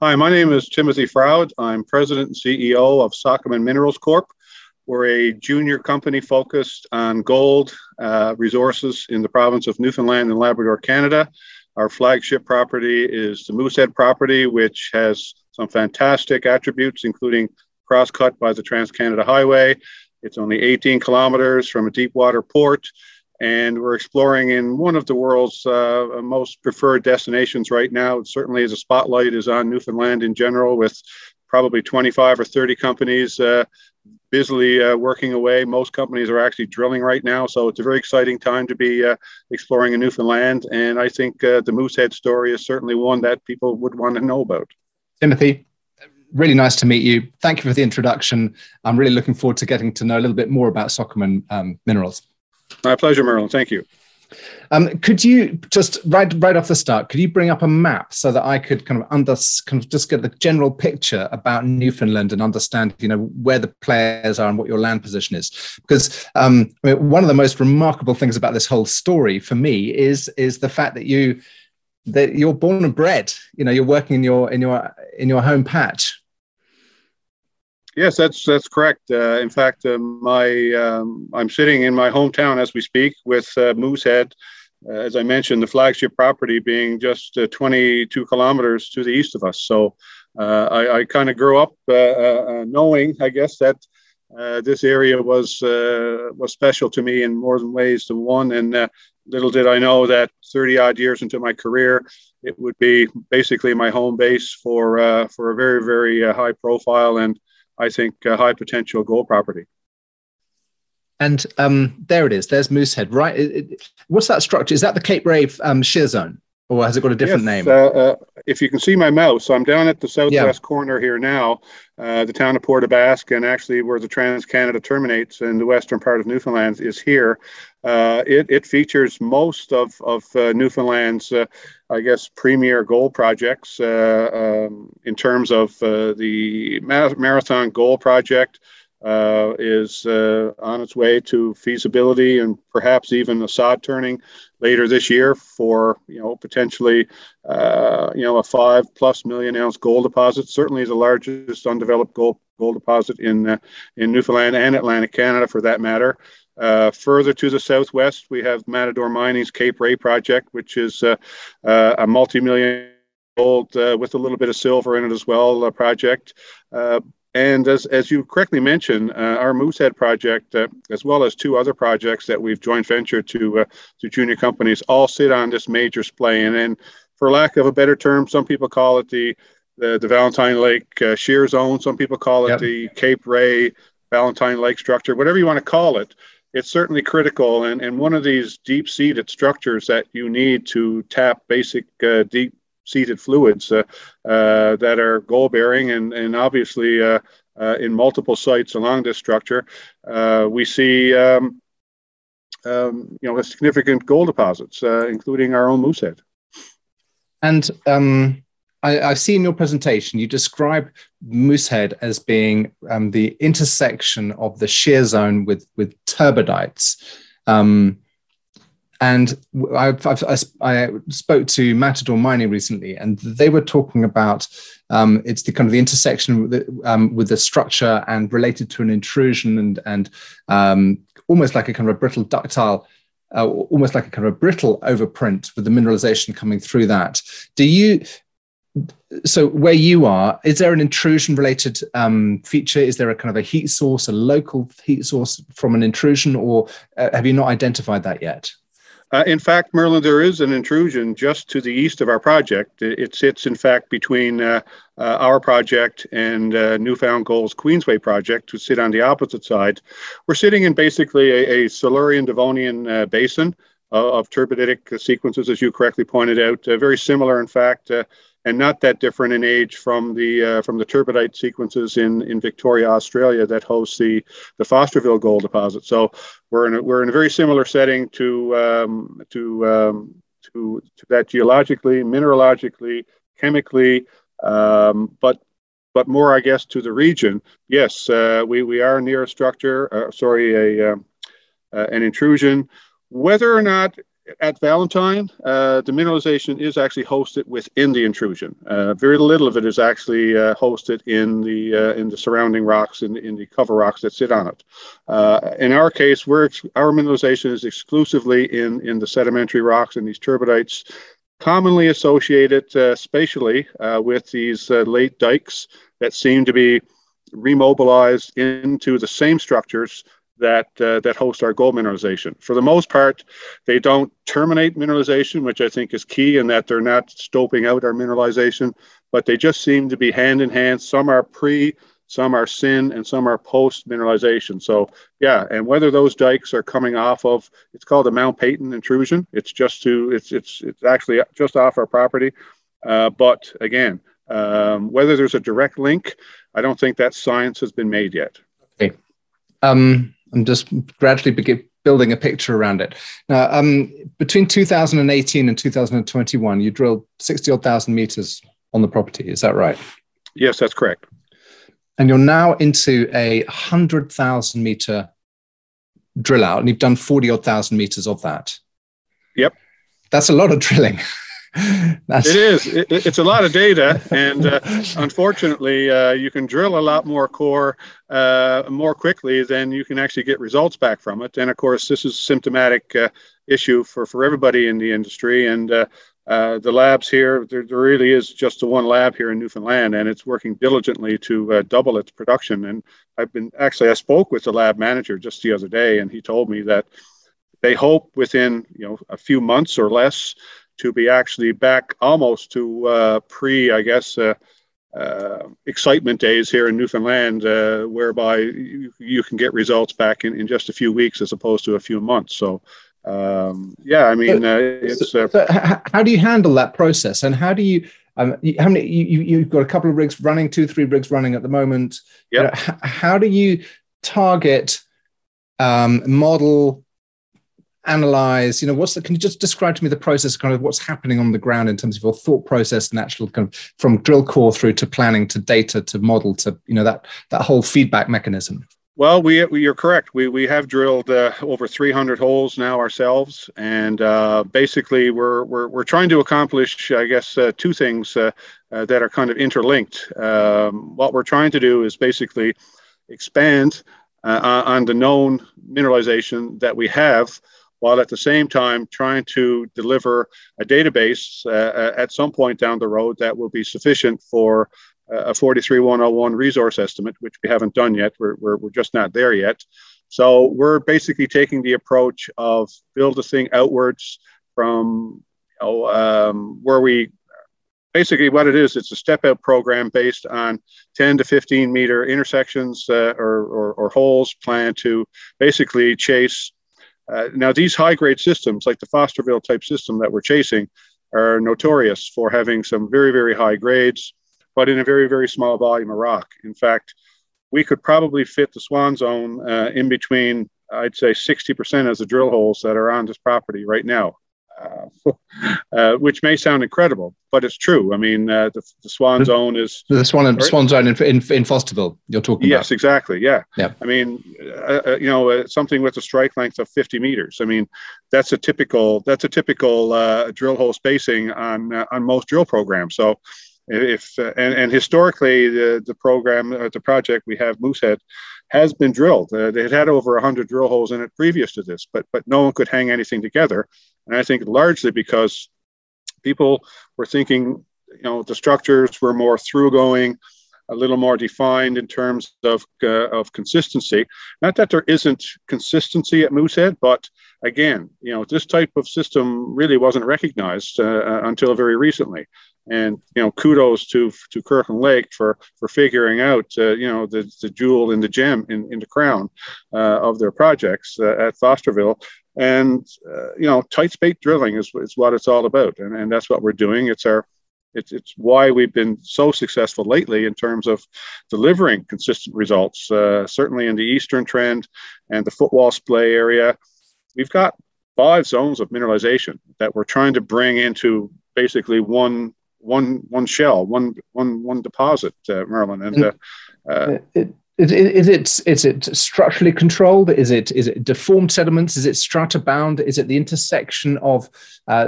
Hi, my name is Timothy Froud. I'm president and CEO of Sockerman Minerals Corp. We're a junior company focused on gold resources in the province of Newfoundland and Labrador, Canada. Our flagship property is the Moosehead property, which has some fantastic attributes, including cross-cut by the Trans-Canada Highway. It's only 18 kilometers from a deep water port, and we're exploring in one of the world's most preferred destinations right now. It certainly is a spotlight is on Newfoundland in general, with probably 25 or 30 companies busily working away. Most companies are actually drilling right now, so it's a very exciting time to be exploring in Newfoundland, and I think the Moosehead story is certainly one that people would want to know about. Timothy, really nice to meet you. Thank you for the introduction. I'm really looking forward to getting to know a little bit more about Sockerman Minerals. My pleasure, Merlin. Thank you. Could you just, right off the start, could you bring up a map so that I could kind of just get the general picture about Newfoundland and understand, you know, where the players are and what your land position is? Because I mean, one of the most remarkable things about this whole story for me is the fact that you're born and bred. You know, you're working in your home patch. Yes, that's correct. In fact, I'm sitting in my hometown as we speak with Moosehead, as I mentioned, the flagship property being just 22 kilometers to the east of us. So I kind of grew up knowing, I guess, that this area was special to me in more than ways than one. And little did I know that 30 odd years into my career, it would be basically my home base for a very, very high profile and I think high potential gold property. And there it is. There's Moosehead, right? What's that structure? Is that the Cape Rave shear zone, or has it got a different name? If you can see my mouse, I'm down at the southwest corner here now, the town of Port Basque, and actually where the Trans-Canada terminates in the western part of Newfoundland is here. It features most of Newfoundland's, I guess, premier gold projects in terms of the Marathon Gold project is on its way to feasibility and perhaps even a sod turning later this year for, you know, potentially, you know, a 5+ million ounce gold deposit. Certainly the largest undeveloped gold deposit in Newfoundland and Atlantic Canada for that matter. Further to the southwest, we have Matador Mining's Cape Ray project, which is a multi-million gold with a little bit of silver in it as well project. And as you correctly mentioned, our Moosehead project, as well as two other projects that we've joint ventured to junior companies, all sit on this major splain. And for lack of a better term, some people call it the Valentine Lake shear zone. Some people call it the Cape Ray Valentine Lake structure, whatever you want to call it. It's certainly critical, and one of these deep-seated structures that you need to tap basic deep-seated fluids that are gold-bearing, and obviously in multiple sites along this structure, we see you know, significant gold deposits, including our own Moosehead. And I've seen your presentation. You describe Moosehead as being the intersection of the shear zone with turbidites. And I spoke to Matador Mining recently, and they were talking about it's the kind of the intersection with the structure and related to an intrusion and almost like a kind of a brittle ductile, almost like a kind of a brittle overprint with the mineralization coming through that. So where you are, is there an intrusion-related feature? Is there a kind of a heat source, a local heat source from an intrusion, or have you not identified that yet? In fact, Merlin, there is an intrusion just to the east of our project. It sits, in fact, between our project and Newfound Gold's Queensway project, who sit on the opposite side. We're sitting in basically a Silurian Devonian basin of turbiditic sequences, as you correctly pointed out. Very similar, in fact, and not that different in age from the turbidite sequences in Victoria, Australia, that hosts the Fosterville gold deposit. So we're in a very similar setting to that geologically, mineralogically, chemically, but more, I guess, to the region. Yes, we are near a structure. Sorry, an intrusion. Whether or not at Valentine, the mineralization is actually hosted within the intrusion. Very little of it is actually hosted in the surrounding rocks, in the cover rocks that sit on it. In our case, our mineralization is exclusively in the sedimentary rocks and these turbidites, commonly associated spatially with these late dikes that seem to be remobilized into the same structures that host our gold mineralization. For the most part, they don't terminate mineralization, which I think is key in that they're not stoping out our mineralization, but they just seem to be hand in hand. Some are pre, some are syn, and some are post mineralization. So yeah, and whether those dikes are coming off of, it's called the Mount Paton intrusion. It's just it's actually just off our property. But again, whether there's a direct link, I don't think that science has been made yet. Okay. I'm just gradually building a picture around it. Now, between 2018 and 2021, you drilled 60,000 meters on the property. Is that right? Yes, that's correct. And you're now into a 100,000 meter drill out, and you've done 40,000 meters of that. Yep. That's a lot of drilling. It is. It's a lot of data, and unfortunately, you can drill a lot more core more quickly than you can actually get results back from it. And of course, this is a symptomatic issue for everybody in the industry. And the labs here, there really is just the one lab here in Newfoundland, and it's working diligently to double its production. And I spoke with the lab manager just the other day, and he told me that they hope within a few months or less to be actually back almost to excitement days here in Newfoundland, whereby you can get results back in just a few weeks as opposed to a few months. So, how do you handle that process? And how do you, you've got a couple of rigs running, 2-3 rigs running at the moment. Yep. How do you target, model, analyze, can you just describe to me the process, kind of what's happening on the ground in terms of your thought process and actual kind of from drill core through to planning, to data, to model, to, that whole feedback mechanism? Well, you're correct. We have drilled over 300 holes now ourselves, and basically we're trying to accomplish, two things that are kind of interlinked. What we're trying to do is basically expand on the known mineralization that we have, while at the same time trying to deliver a database at some point down the road that will be sufficient for a 43-101 resource estimate, which we haven't done yet. We're just not there yet. So we're basically taking the approach of build the thing outwards from where we, basically what it is, it's a step-out program based on 10 to 15-meter intersections or holes planned to basically chase. Now, these high-grade systems, like the Fosterville type system that we're chasing, are notorious for having some very, very high grades, but in a very, very small volume of rock. In fact, we could probably fit the Swan Zone in between, I'd say, 60% of the drill holes that are on this property right now, which may sound incredible, but it's true. I mean, the Swan Zone is... The Swan Zone in Fosterville, you're talking about. Yes, exactly, yeah. I mean, something with a strike length of 50 meters. I mean, that's a typical drill hole spacing on most drill programs. So if, and historically, the project we have, Moosehead, has been drilled. It had over 100 drill holes in it previous to this, but no one could hang anything together. And I think largely because people were thinking, the structures were more through-going, a little more defined in terms of consistency. Not that there isn't consistency at Moosehead, but again, this type of system really wasn't recognized until very recently. And kudos to Kirkland Lake for figuring out the jewel in the gem in the crown of their projects at Fosterville. And tight spate drilling is what it's all about, and that's what we're doing. It's why we've been so successful lately in terms of delivering consistent results. Certainly in the eastern trend and the footwall splay area, we've got 5 zones of mineralization that we're trying to bring into basically one shell, one deposit, Merlin. And Is it structurally controlled? Is it deformed sediments? Is it strata bound? Is it the intersection of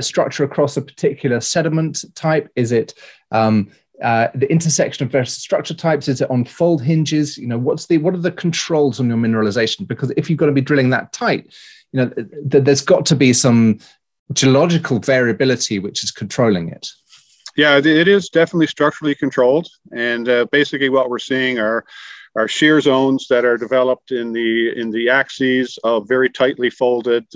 structure across a particular sediment type? Is it the intersection of various structure types? Is it on fold hinges? You know, what are the controls on your mineralization? Because if you're going to be drilling that tight, you know, there's got to be some geological variability which is controlling it. Yeah, it is definitely structurally controlled, and basically what we're seeing are shear zones that are developed in the axes of very tightly folded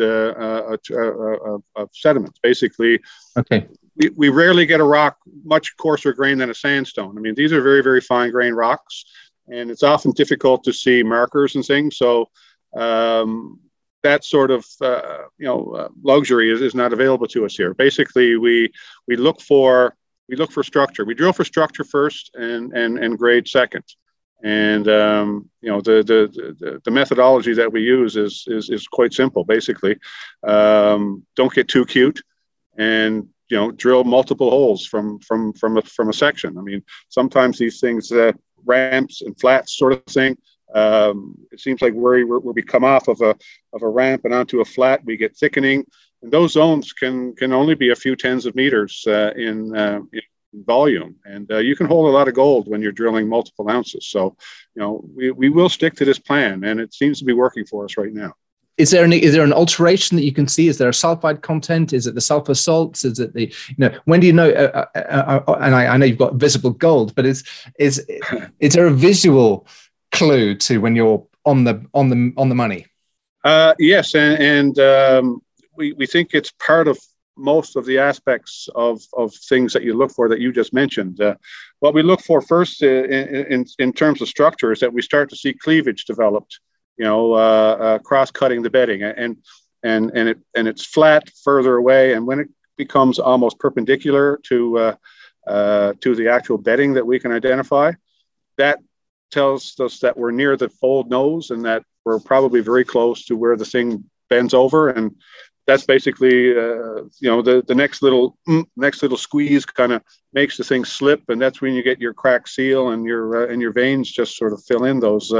sediments. Basically, okay, we rarely get a rock much coarser grain than a sandstone. I mean, these are very, very fine grain rocks, and it's often difficult to see markers and things. So that sort of luxury is not available to us here. Basically, we look for structure. We drill for structure first, and grade second. And the methodology that we use is quite simple. Basically, don't get too cute, and drill multiple holes from a section. I mean, sometimes these things, ramps and flats, sort of thing. It seems like where we come off of a ramp and onto a flat, we get thickening, and those zones can only be a few tens of meters in volume, and you can hold a lot of gold when you're drilling multiple ounces. So, we will stick to this plan, and it seems to be working for us right now. Is there an alteration that you can see? Is there a sulfide content? Is it the sulfur salts? Is it the, when do you know, and I know you've got visible gold, but is there a visual clue to when you're on the money? Yes. And we think it's part of most of the aspects of things that you look for that you just mentioned. What we look for first in terms of structure is that we start to see cleavage developed, cross-cutting the bedding, and it's flat further away. And when it becomes almost perpendicular to the actual bedding that we can identify, that tells us that we're near the fold nose and that we're probably very close to where the thing bends over. And that's basically, the next little squeeze kind of makes the thing slip, and that's when you get your crack seal, and your veins just sort of fill in those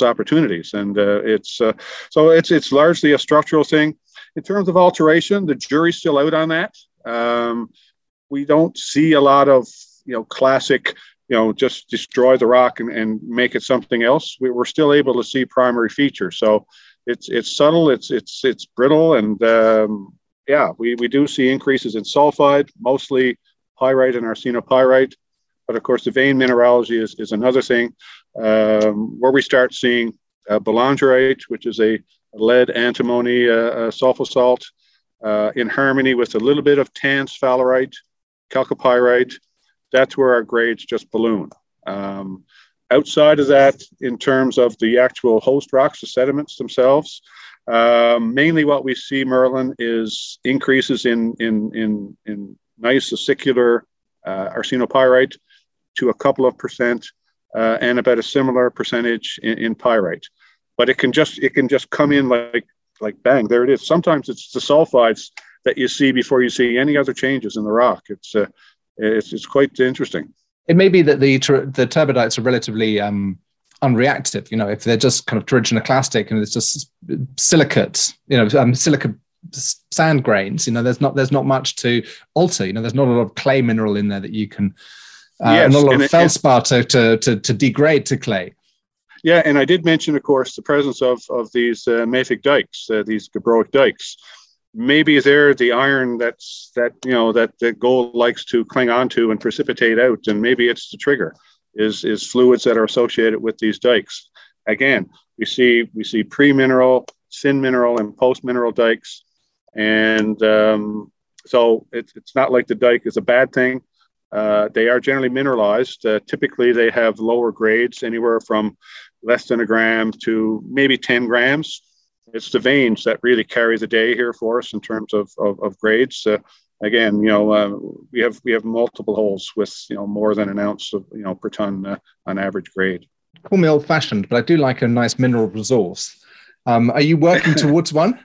opportunities. And it's largely a structural thing. In terms of alteration, the jury's still out on that. We don't see a lot of classic, just destroy the rock and make it something else. We're still able to see primary features. So. It's subtle, it's brittle, and we do see increases in sulfide, mostly pyrite and arsenopyrite, but of course the vein mineralogy is another thing, where we start seeing boulangerite, which is a lead antimony sulfur salt, in harmony with a little bit of Tans sphalerite, chalcopyrite. That's where our grades just balloon. Outside of that, in terms of the actual host rocks, the sediments themselves, mainly what we see, Merlin, is increases in nice acicular arsenopyrite to a couple of percent, and about a similar percentage in pyrite. But it can just come in like bang, there it is. Sometimes it's the sulfides that you see before you see any other changes in the rock. It's quite interesting. It may be that the turbidites are relatively unreactive. If they're just kind of terrigenoclastic and it's just silicates, silica sand grains, there's not much to alter. There's not a lot of clay mineral in there that you can, not a lot of feldspar to degrade to clay. Yeah, and I did mention, of course, the presence of these mafic dikes, these gabbroic dikes. Maybe they're the iron that gold likes to cling onto and precipitate out, and maybe it's the trigger is fluids that are associated with these dikes. Again, we see pre-mineral, syn-mineral, and post-mineral dikes, and so it's not like the dike is a bad thing. They are generally mineralized. Typically, they have lower grades, anywhere from less than a gram to maybe 10 grams. It's the veins that really carry the day here for us in terms of grades. Again, we have multiple holes with more than an ounce of per ton on average grade. Call me old-fashioned, but I do like a nice mineral resource. Are you working towards one?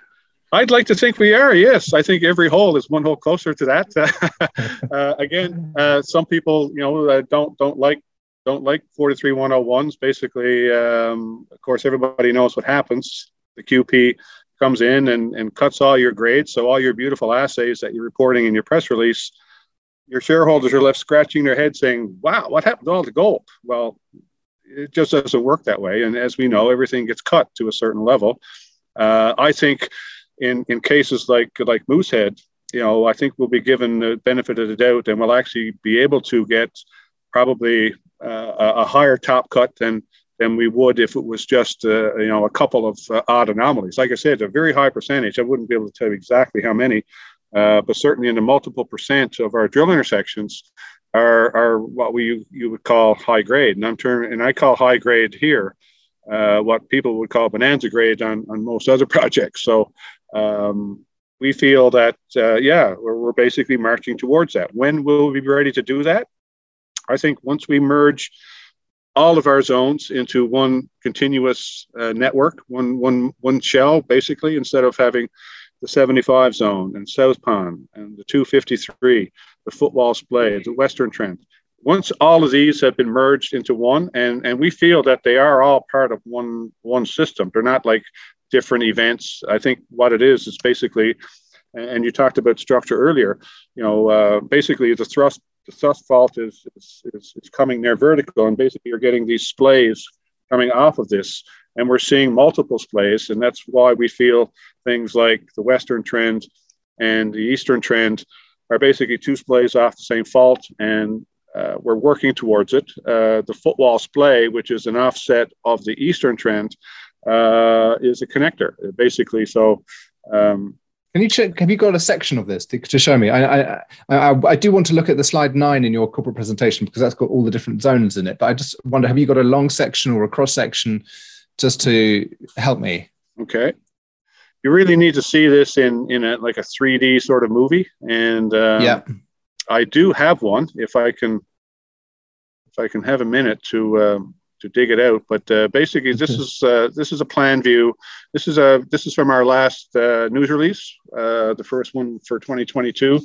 I'd like to think we are. Yes, I think every hole is one hole closer to that. Again, some people don't like don't like 43-101s. Basically, of course, everybody knows what happens. The QP comes in and cuts all your grades. So all your beautiful assays that you're reporting in your press release, your shareholders are left scratching their head saying, wow, what happened to all the gold? Well, it just doesn't work that way. And as we know, everything gets cut to a certain level. I think in cases like Moosehead, you know, I think we'll be given the benefit of the doubt, and we'll actually be able to get probably a higher top cut than we would if it was just, you know, a couple of odd anomalies. Like I said, a very high percentage. I wouldn't be able to tell you exactly how many, but certainly in the multiple percent of our drill intersections are what you would call high grade. And I call high grade here what people would call bonanza grade on most other projects. So, we feel that, we're basically marching towards that. When will we be ready to do that? I think once we merge all of our zones into one continuous network, one shell, basically, instead of having the 75 zone and South Pond and the 253, the Footwall Splay, the Western Trend. Once all of these have been merged into one, and we feel that they are all part of one system. They're not like different events. I think what it is basically, and you talked about structure earlier, you know, basically the thrust fault is coming near vertical, and basically you're getting these splays coming off of this, and we're seeing multiple splays, and that's why we feel things like the Western Trend and the Eastern Trend are basically two splays off the same fault, and we're working towards it. The Footwall Splay, which is an offset of the Eastern Trend, is a connector, basically. So, can you check? Have you got a section of this to show me? I do want to look at the slide 9 in your corporate presentation, because that's got all the different zones in it. But I just wonder, have you got a long section or a cross section just to help me? Okay, you really need to see this in a 3D sort of movie, and I do have one if I can have a minute to dig it out, but basically this is a plan view. This is from our last news release, the first one for 2022,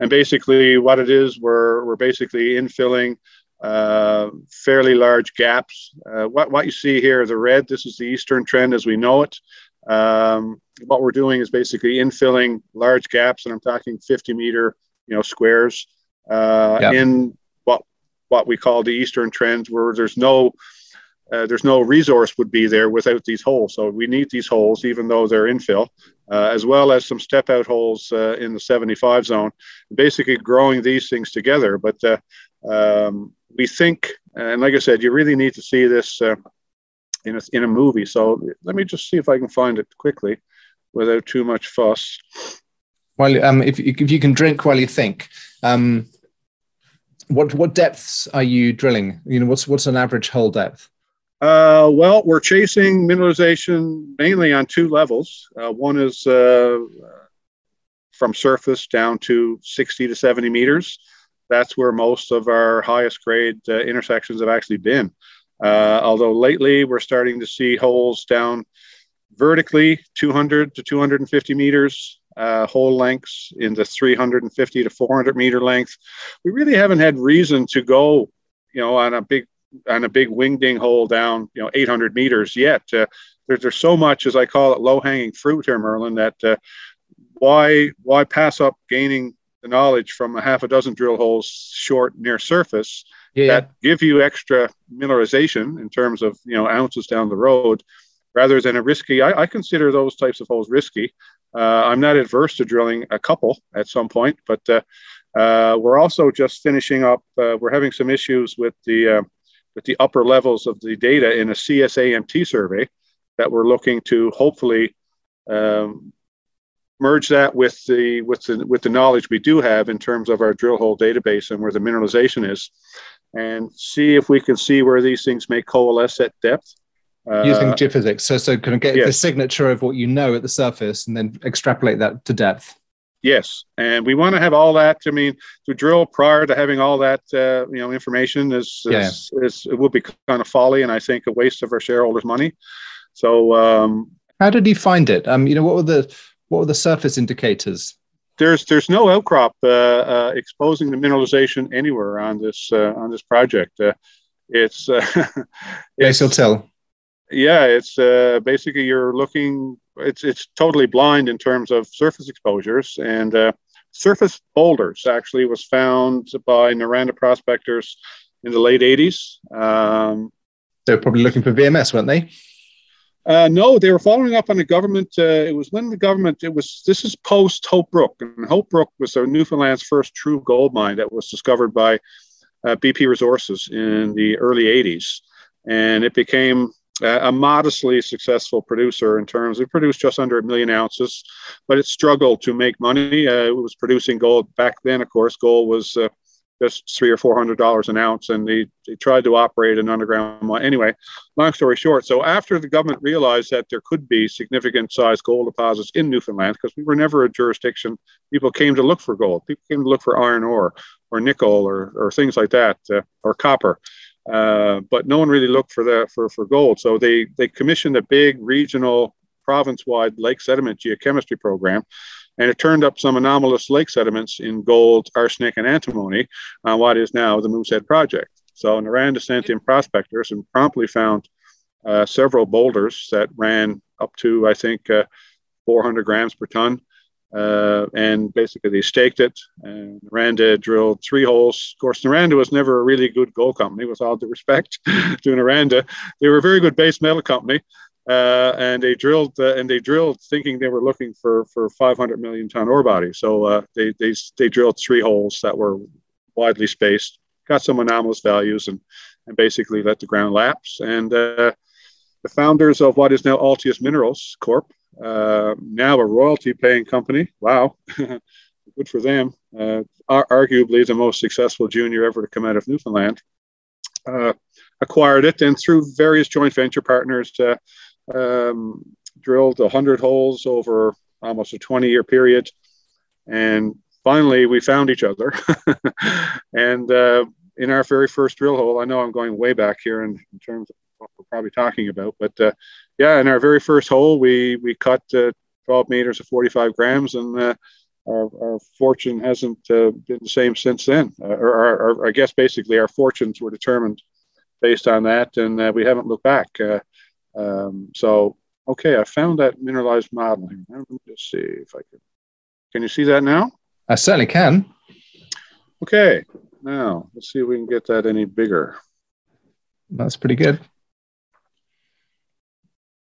and basically what it is, we're basically infilling fairly large gaps. What you see here, the red, this is the Eastern Trend as we know it. What we're doing is basically infilling large gaps, and I'm talking 50-meter, you know, squares in what we call the Eastern Trends, where there's no resource would be there without these holes. So we need these holes, even though they're infill, as well as some step out holes in the 75 zone, basically growing these things together. But we think, and like I said, you really need to see this in a movie. So let me just see if I can find it quickly without too much fuss. Well, if you can drink while you think, What depths are you drilling? You know, what's an average hole depth? Well, we're chasing mineralization mainly on two levels. One is from surface down to 60 to 70 meters. That's where most of our highest grade intersections have actually been. Although lately we're starting to see holes down vertically 200 to 250 meters. Hole lengths in the 350 to 400 meter length. We really haven't had reason to go, you know, on a big wingding hole down, you know, 800 meters yet. There's so much, as I call it, low hanging fruit here, Merlin, that why pass up gaining the knowledge from a half a dozen drill holes short near surface that give you extra mineralization in terms of, you know, ounces down the road, rather than a risky. I consider those types of holes risky. I'm not adverse to drilling a couple at some point, but we're also just finishing up. We're having some issues with the upper levels of the data in a CSAMT survey that we're looking to hopefully merge that with the knowledge we do have in terms of our drill hole database and where the mineralization is, and see if we can see where these things may coalesce at depth. Using geophysics, so kind of get the signature of what you know at the surface and then extrapolate that to depth. Yes, and we want to have all that. I mean, to drill prior to having all that, you know, information is it would be kind of folly, and I think a waste of our shareholders' money. So, how did you find it? You know, what were the surface indicators? There's no outcrop exposing the mineralization anywhere on this project. it's place will tell. Yeah, it's basically you're looking. It's totally blind in terms of surface exposures, and surface boulders actually was found by Noranda prospectors in the late 80s. They were probably looking for VMS, weren't they? No, they were following up on the government. This is post Hope Brook, and Hope Brook was Newfoundland's first true gold mine that was discovered by BP Resources in the early 80s, and it became a modestly successful producer in terms. It produced just under 1 million ounces, but it struggled to make money. It was producing gold back then. Of course, gold was just $300 or $400 an ounce, and they tried to operate an underground mine. Anyway, long story short, so after the government realized that there could be significant sized gold deposits in Newfoundland, because we were never a jurisdiction, people came to look for gold. People came to look for iron ore or nickel or things like that, or copper. But no one really looked for gold. So they commissioned a big regional province-wide lake sediment geochemistry program. And it turned up some anomalous lake sediments in gold, arsenic, and antimony on what is now the Moosehead project. So Noranda sent in prospectors and promptly found several boulders that ran up to, I think, 400 grams per ton. And basically they staked it. And Noranda drilled 3 holes. Of course, Noranda was never a really good gold company, with all due respect to Noranda. They were a very good base metal company. And they drilled, thinking they were looking for 500 million ton ore body. So they drilled 3 holes that were widely spaced, got some anomalous values, and basically let the ground lapse. And the founders of what is now Altius Minerals Corp, now a royalty-paying company. Wow, good for them. Are arguably the most successful junior ever to come out of Newfoundland. Acquired it, and through various joint venture partners. Drilled 100 holes over almost a 20-year period, and finally we found each other. And in our very first drill hole, I know I'm going way back here in terms of what we're probably talking about, but yeah, in our very first hole, we cut 12 meters of 45 grams, and our fortune hasn't been the same since then. Or I guess basically our fortunes were determined based on that, and we haven't looked back. So, okay, I found that mineralized modeling. Let me just see if I can. Can you see that now? I certainly can. Okay, now let's see if we can get that any bigger. That's pretty good.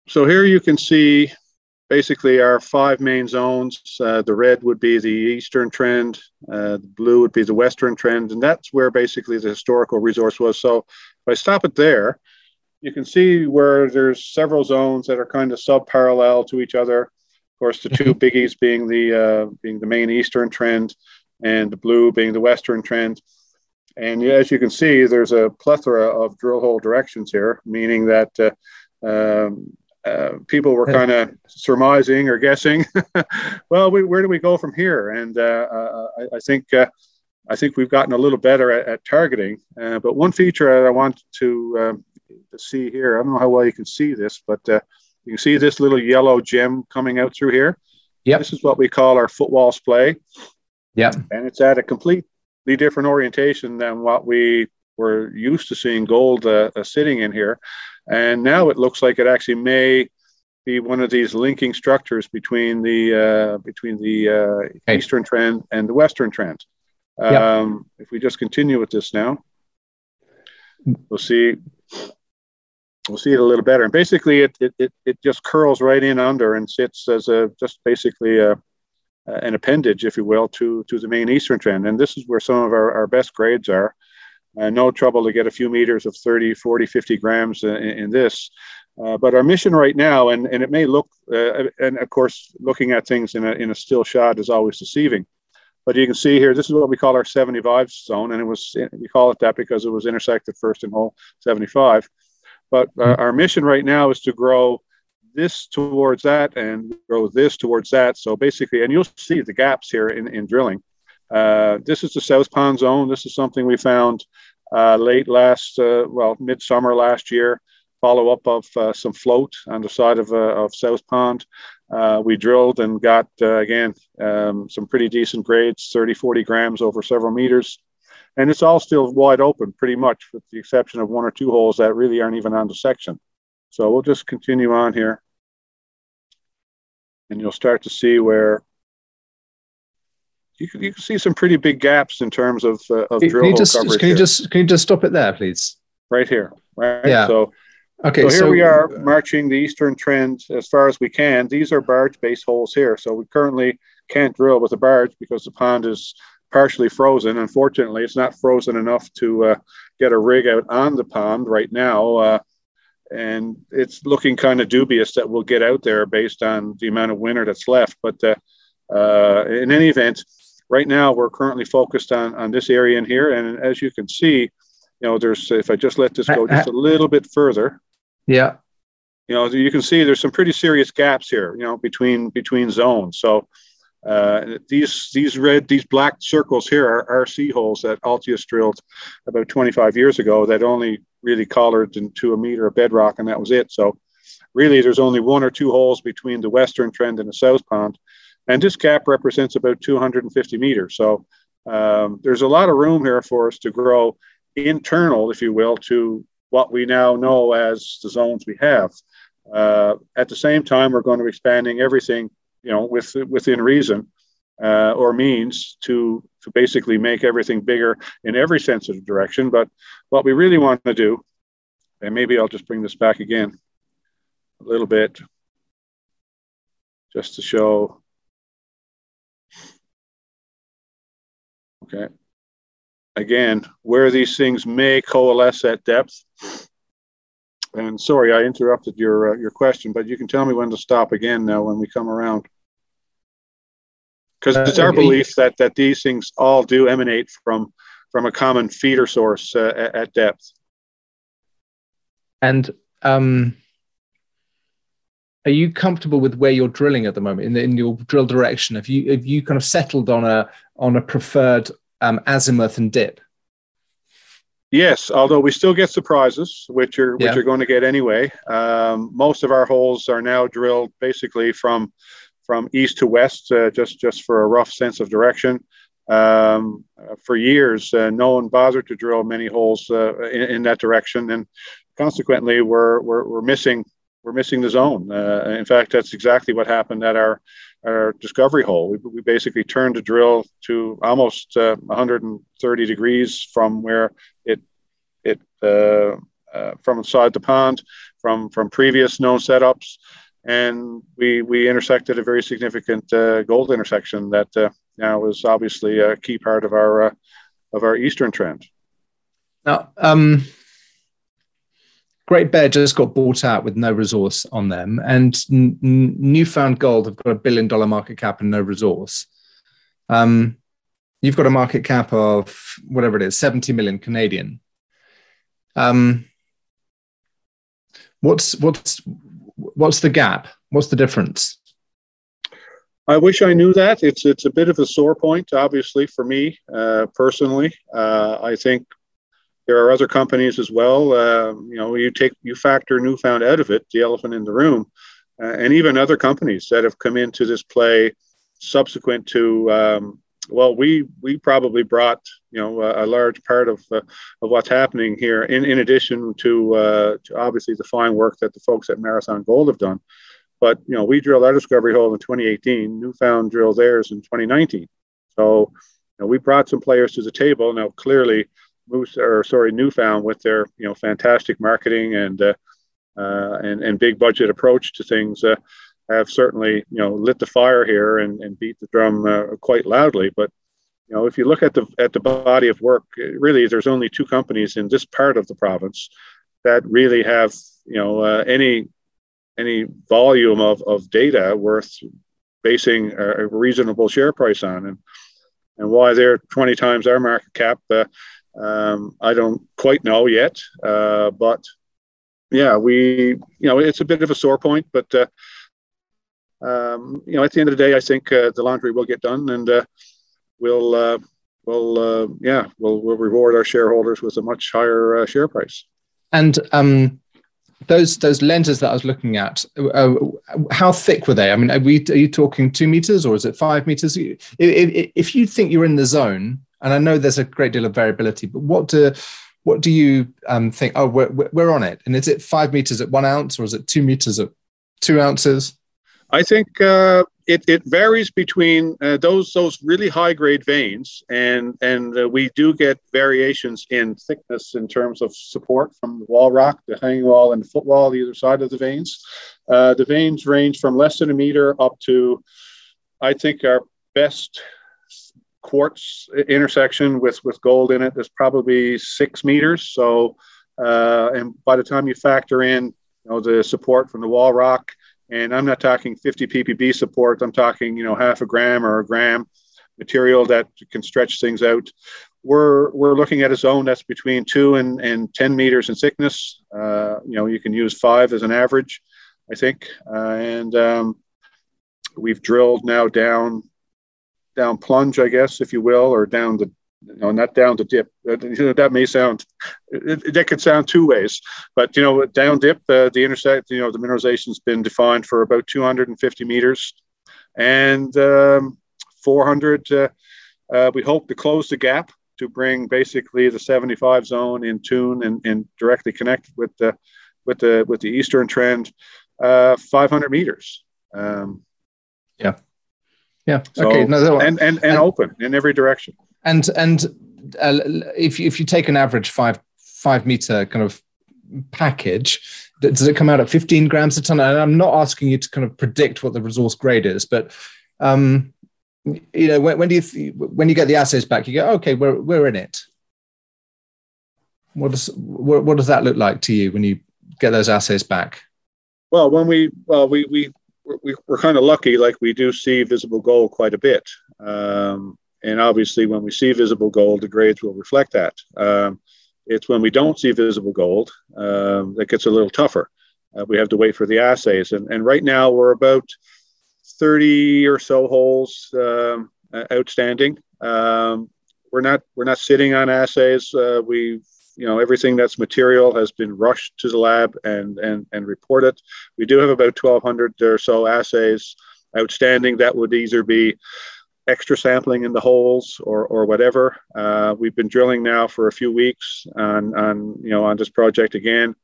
So here you can see basically our 5 main zones. The red would be the eastern trend. The blue would be the western trend. And that's where basically the historical resource was. So if I stop it there, you can see where there's several zones that are kind of sub-parallel to each other. Of course, the two biggies being the main eastern trend, and the blue being the western trend. And as you can see, there's a plethora of drill hole directions here, meaning that people were kind of surmising or guessing. Well, where do we go from here? And I think we've gotten a little better at targeting. But one feature that I want to see here, I don't know how well you can see this, but you can see this little yellow gem coming out through here. Yeah, this is what we call our footwall splay. Yeah, and it's at a completely different orientation than what we were used to seeing gold sitting in here, and now it looks like it actually may be one of these linking structures between the eastern trend and the western trend. Yep. If we just continue with this now, we'll see it a little better. And basically, it just curls right in under and sits as an appendage, if you will, to the main eastern trend. And this is where some of our best grades are. No trouble to get a few meters of 30, 40, 50 grams in this. But our mission right now, and it may look, and of course, looking at things in a still shot is always deceiving. But you can see here, this is what we call our 75 zone, and we call it that because it was intersected first in hole 75. But our mission right now is to grow this towards that and grow this towards that. So basically, and you'll see the gaps here in drilling. This is the South Pond zone. This is something we found midsummer last year, follow-up of some float on the side of South Pond. We drilled and got, some pretty decent grades, 30, 40 grams over several meters. And it's all still wide open pretty much, with the exception of one or two holes that really aren't even on the section. So we'll just continue on here, and you'll start to see where you can see some pretty big gaps in terms of drill hole coverage. Can you just stop it there, please? Right here, right? Yeah. So, okay, so here we are marching the eastern trend as far as we can. These are barge-based holes here, so we currently can't drill with a barge because the pond is partially frozen. Unfortunately, it's not frozen enough to get a rig out on the pond right now, and it's looking kind of dubious that we'll get out there based on the amount of winter that's left. But in any event, right now we're currently focused on this area in here, and as you can see, you know, there's, if I just let this go just a little bit further, yeah, you know, you can see there's some pretty serious gaps here, you know, between zones. So these black circles here are RC holes that Altius drilled about 25 years ago that only really collared into a meter of bedrock, and that was it. So really there's only one or two holes between the western trend and the south pond, and this gap represents about 250 meters. So there's a lot of room here for us to grow internal, if you will, to what we now know as the zones we have. At the same time, we're going to be expanding everything, you know, within reason or means to basically make everything bigger in every sense of direction. But what we really want to do, and maybe I'll just bring this back again a little bit just to show. Okay. Again, where these things may coalesce at depth. And sorry, I interrupted your question, but you can tell me when to stop again now when we come around. Because it's our belief that these things all do emanate from a common feeder source at depth. And are you comfortable with where you're drilling at the moment in your drill direction? Have you kind of settled on a preferred azimuth and dip? Yes, although we still get surprises, which you're going to get anyway. Most of our holes are now drilled basically from east to west, just for a rough sense of direction. For years, no one bothered to drill many holes in that direction, and consequently, we're missing the zone. In fact, that's exactly what happened at our discovery hole. We basically turned the drill to almost 130 degrees from where it from inside the pond, from previous known setups, and we intersected a very significant gold intersection that now is obviously a key part of our eastern trend. Now, Great Bear just got bought out with no resource on them, and Newfound Gold have got $1 billion market cap and no resource. You've got a market cap of whatever it is, 70 million Canadian. What's the gap? What's the difference? I wish I knew that. It's a bit of a sore point, obviously, for me personally. I think there are other companies as well. You know, you factor Newfound out of it, the elephant in the room, and even other companies that have come into this play subsequent to. Well, we probably brought, you know, a large part of what's happening here. In addition to obviously the fine work that the folks at Marathon Gold have done, but you know, we drilled our discovery hole in 2018. Newfound drilled theirs in 2019. So, you know, we brought some players to the table. Now, clearly. Newfound with their, you know, fantastic marketing and big budget approach to things have certainly, you know, lit the fire here and beat the drum quite loudly. But you know, if you look at the body of work, really there's only two companies in this part of the province that really have, you know, any volume of data worth basing a reasonable share price on, and why they're 20 times our market cap. I don't quite know yet, but yeah, you know, it's a bit of a sore point, but, you know, at the end of the day, I think, the laundry will get done, and, we'll reward our shareholders with a much higher share price. And, those lenses that I was looking at, how thick were they? I mean, are you talking 2 meters, or is it 5 meters? If you think you're in the zone, And I know there's a great deal of variability, but what do you think? Oh, we're on it. And is it 5 meters at 1 ounce, or is it 2 meters at 2 ounces? I think it varies between those really high grade veins, and we do get variations in thickness in terms of support from the wall rock, the hanging wall, and the footwall, either side of the veins. The veins range from less than a meter up to, I think, our best quartz intersection with gold in it is probably 6 meters. So, and by the time you factor in, the support from the wall rock, and I'm not talking 50 ppb support, I'm talking, half a gram or a gram material that can stretch things out. We're looking at a zone that's between 2 and 10 meters in thickness. You can use 5 as an average, I think. We've drilled now down plunge, I guess, if you will, or down the, not down the dip. That may sound, that could sound two ways, but, down dip, the intersect, the mineralization's been defined for about 250 meters and 400. We hope to close the gap to bring basically the 75 zone in tune and directly connect with the eastern trend, 500 meters. Yeah. So, okay. No, and open in every direction. And if you take an average five meter kind of package, does it come out at 15 grams a ton? And I'm not asking you to kind of predict what the resource grade is, but when you get the assays back, you go, okay, we're in it. What does that look like to you when you get those assays back? Well, when we're kind of lucky, like we do see visible gold quite a bit. And obviously when we see visible gold, the grades will reflect that. It's when we don't see visible gold that gets a little tougher. We have to wait for the assays. And right now we're about 30 or so holes outstanding. We're not sitting on assays. Everything that's material has been rushed to the lab and reported. We do have about 1,200 or so assays outstanding that would either be extra sampling in the holes or whatever. We've been drilling now for a few weeks on this project again,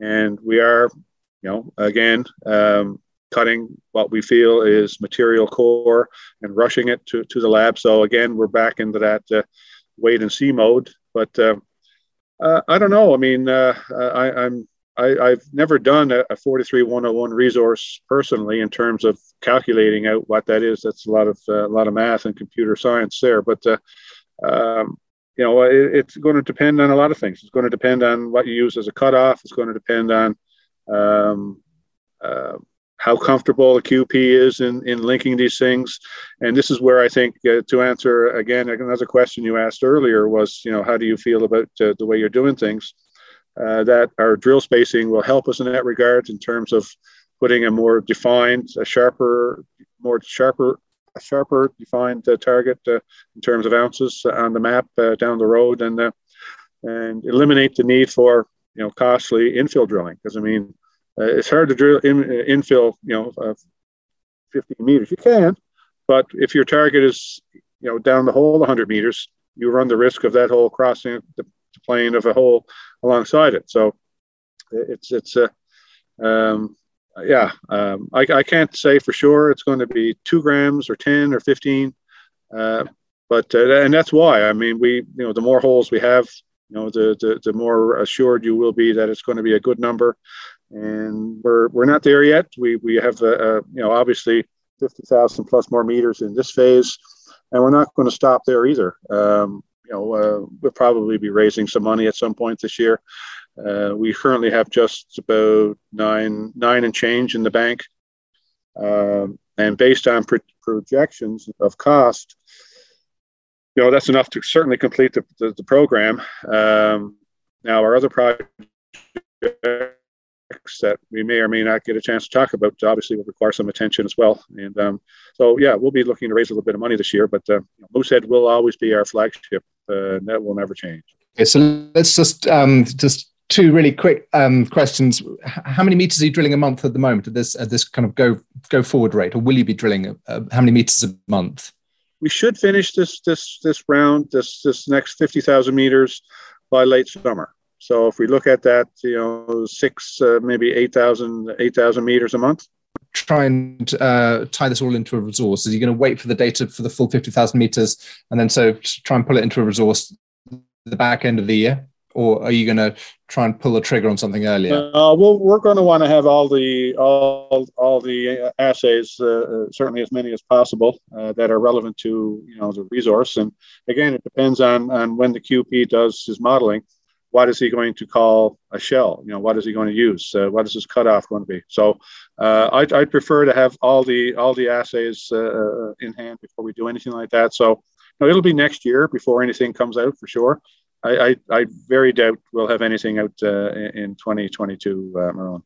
and we are cutting what we feel is material core and rushing it to the lab. So again, we're back into that wait and see mode, but. I don't know. I mean, I've never done a 43-101 resource personally in terms of calculating out what that is. That's a lot of math and computer science there. But it's going to depend on a lot of things. It's going to depend on what you use as a cutoff. It's going to depend on how comfortable the QP is in linking these things. And this is where I think to answer, again, another question you asked earlier was, how do you feel about the way you're doing things? That our drill spacing will help us in that regard in terms of putting a more defined, a sharper defined target in terms of ounces on the map down the road and eliminate the need for, costly infill drilling. Because, I mean, it's hard to drill infill, 15 meters. You can, but if your target is, down the hole 100 meters, you run the risk of that hole crossing the plane of a hole alongside it. So I can't say for sure it's going to be 2 grams or 10 or 15. And that's why, I mean, we the more holes we have, the more assured you will be that it's going to be a good number. And we're not there yet. We have, obviously 50,000 plus more meters in this phase, and we're not going to stop there either. We'll probably be raising some money at some point this year. We currently have just about nine and change in the bank. And based on projections of cost, that's enough to certainly complete the program. Now our other project that we may or may not get a chance to talk about obviously will require some attention as well. And we'll be looking to raise a little bit of money this year, but Moosehead will always be our flagship, and that will never change. Okay, so let's just two really quick questions. How many meters are you drilling a month at the moment at this kind of go forward rate, or will you be drilling how many meters a month? we should finish this round, this next 50,000 meters by late summer. So if we look at that, you know, maybe 8,000 meters a month. Try and tie this all into a resource. So you're going to wait for the data for the full 50,000 meters, and then so try and pull it into a resource the back end of the year? Or are you going to try and pull the trigger on something earlier? We're going to want to have all the assays, certainly as many as possible, that are relevant to, you know, the resource. And again, it depends on when the QP does his modeling. What is he going to call a shell? You know, what is he going to use? What is his cutoff going to be? So, I'd prefer to have all the assays in hand before we do anything like that. So, you know, it'll be next year before anything comes out for sure. I very doubt we'll have anything out in 2022, Marone.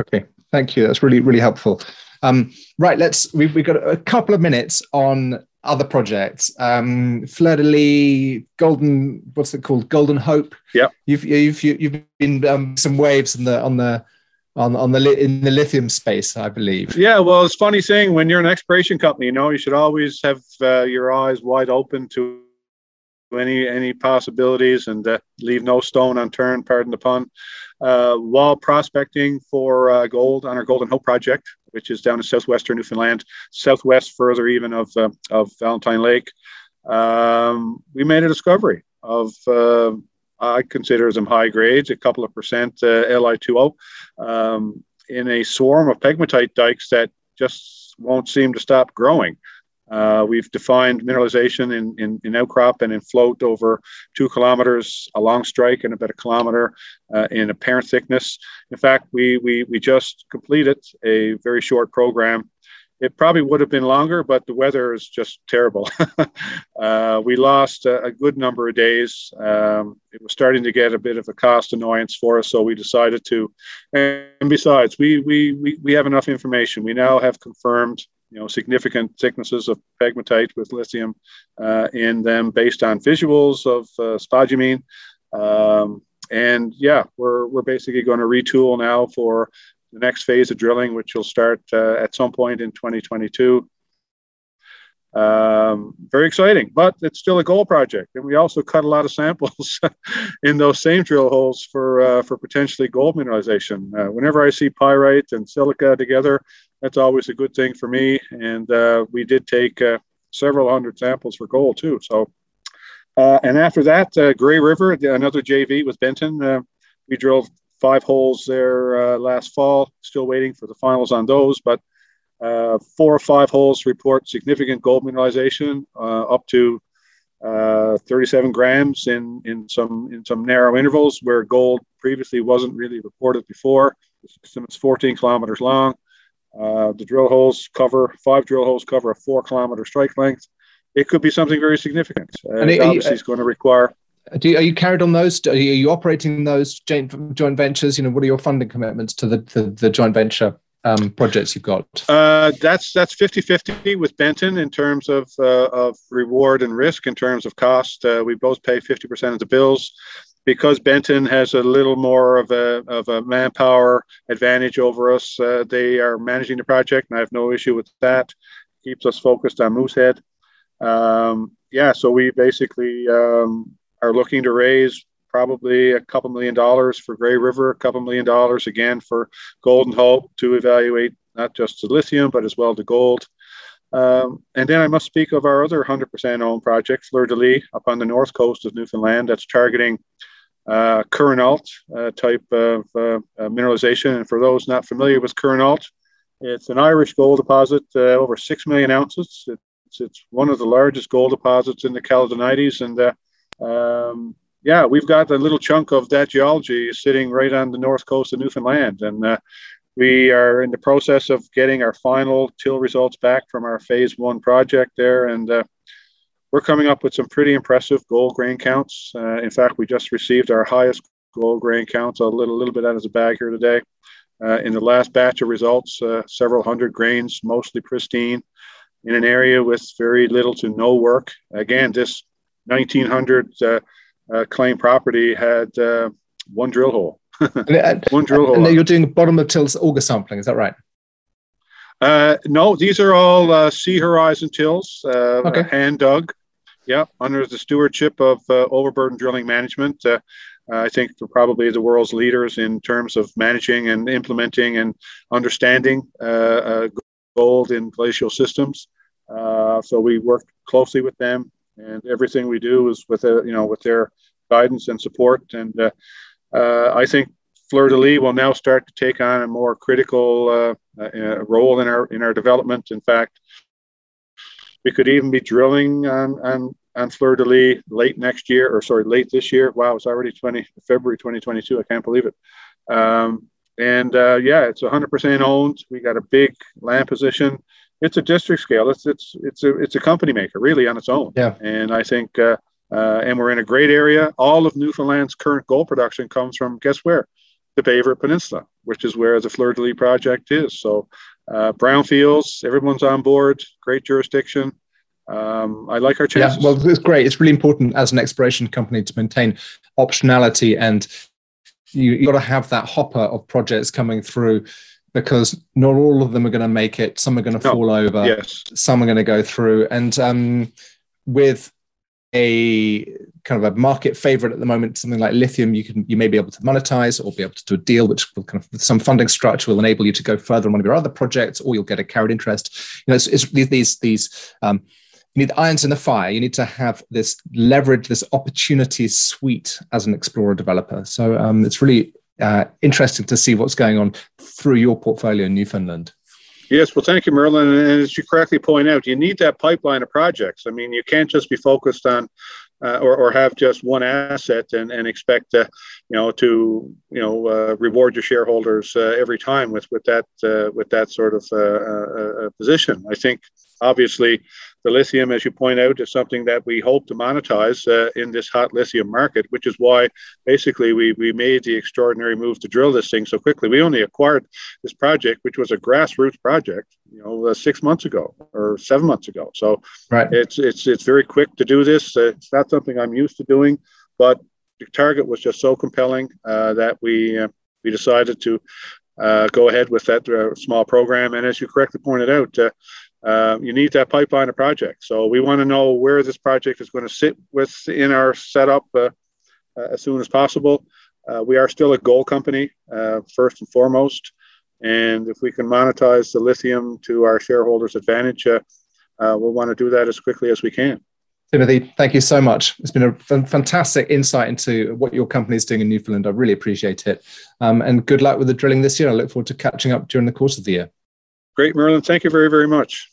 Okay, thank you. That's really, really helpful. Right, we've got a couple of minutes on other projects. Fleur de Lis, Golden Hope. Yeah, you've been some waves in the lithium space, I believe. Yeah, well, it's a funny thing when you're an exploration company. You know, you should always have your eyes wide open to any possibilities and leave no stone unturned, pardon the pun, while prospecting for gold on our Golden Hope project, which is down in southwestern Newfoundland, southwest further even of Valentine Lake. We made a discovery of, I consider them high grades, a couple of percent Li2O in a swarm of pegmatite dikes that just won't seem to stop growing. We've defined mineralization in outcrop and in float over 2 kilometers along strike and about a kilometer in apparent thickness. In fact, we just completed a very short program. It probably would have been longer, but the weather is just terrible. We lost a good number of days. It was starting to get a bit of a cost annoyance for us, so we decided to. And besides, we have enough information. We now have confirmed, you know, significant thicknesses of pegmatite with lithium in them based on visuals of spodumene. And yeah, we're basically going to retool now for the next phase of drilling, which will start at some point in 2022. Very exciting, but it's still a gold project. And we also cut a lot of samples in those same drill holes for potentially gold mineralization. Whenever I see pyrite and silica together, that's always a good thing for me. And we did take several hundred samples for gold too. So, and after that, Gray River, another JV with Benton, we drilled 5 holes there last fall, still waiting for the finals on those, but 4 or 5 holes report significant gold mineralization, up to 37 grams in some narrow intervals where gold previously wasn't really reported before. The system is 14 kilometers long. The drill holes cover 5 drill holes cover a 4-kilometer strike length. It could be something very significant. And obviously, it's going to require. Are you carried on those? Are you operating those joint ventures? You know, what are your funding commitments to the joint venture projects you've got? That's 50-50 with Benton in terms of reward and risk in terms of cost. We both pay 50% of the bills. Because Benton has a little more of a manpower advantage over us, they are managing the project, and I have no issue with that. Keeps us focused on Moosehead. So we basically are looking to raise probably a couple $1 million for Gray River, a couple $1 million again for Golden Hope to evaluate not just the lithium, but as well the gold. And then I must speak of our other 100% owned project, Fleur de Lis, up on the north coast of Newfoundland, that's targeting Curraghinalt type of mineralization. And for those not familiar with Curraghinalt, it's an Irish gold deposit, over 6 million ounces. It's one of the largest gold deposits in the Caledonites. And we've got a little chunk of that geology sitting right on the north coast of Newfoundland. And we are in the process of getting our final till results back from our phase 1 project there. And we're coming up with some pretty impressive gold grain counts. In fact, we just received our highest gold grain counts, a little bit out of the bag here today. In the last batch of results, several hundred grains, mostly pristine, in an area with very little to no work. Again, this 1900 claim property had one drill hole. One drill hole. And you're doing bottom of till auger sampling, is that right? No, these are all sea horizon tills, okay. Hand dug, yeah, under the stewardship of Overburden Drilling Management. I think they're probably the world's leaders in terms of managing and implementing and understanding gold in glacial systems. So we work closely with them, and everything we do is with with their guidance and support. And I think Fleur de Lis will now start to take on a more critical role in our development. In fact, we could even be drilling on Fleur de Lis late this year. Wow, it's already February 2022. I can't believe it. Yeah, it's 100% owned. We got a big land position. It's a district scale. It's a company maker really on its own. Yeah. And I think and we're in a great area. All of Newfoundland's current gold production comes from, guess where? The Bay River Peninsula, which is where the Fleur de Lis project is. So brownfields, everyone's on board, great jurisdiction. I like our chances. Yeah, well, it's great. It's really important as an exploration company to maintain optionality, and you got to have that hopper of projects coming through, because not all of them are going to make it. Some are going to fall over. Yes. Some are going to go through. And with a kind of a market favorite at the moment, something like lithium, you may be able to monetize or be able to do a deal, which will kind of, with some funding structure, will enable you to go further on one of your other projects, or you'll get a carried interest. You know, these you need irons in the fire. You need to have this leverage, this opportunity suite as an explorer developer. So it's really interesting to see what's going on through your portfolio in Newfoundland. Yes, well, thank you, Merlin. And as you correctly point out, you need that pipeline of projects. I mean, you can't just be focused on or have just one asset and expect to reward your shareholders every time with that sort of position. I think obviously the lithium, as you point out, is something that we hope to monetize in this hot lithium market, which is why basically we made the extraordinary move to drill this thing so quickly. We only acquired this project, which was a grassroots project, 6 months ago or 7 months ago. So right. It's very quick to do this. It's not something I'm used to doing, but the target was just so compelling that we decided to go ahead with that small program. And as you correctly pointed out, you need that pipeline of projects. So we want to know where this project is going to sit within our setup as soon as possible. We are still a gold company, first and foremost. And if we can monetize the lithium to our shareholders' advantage, we'll want to do that as quickly as we can. Timothy, thank you so much. It's been a fantastic insight into what your company is doing in Newfoundland. I really appreciate it. And good luck with the drilling this year. I look forward to catching up during the course of the year. Great, Merlin. Thank you very, very much.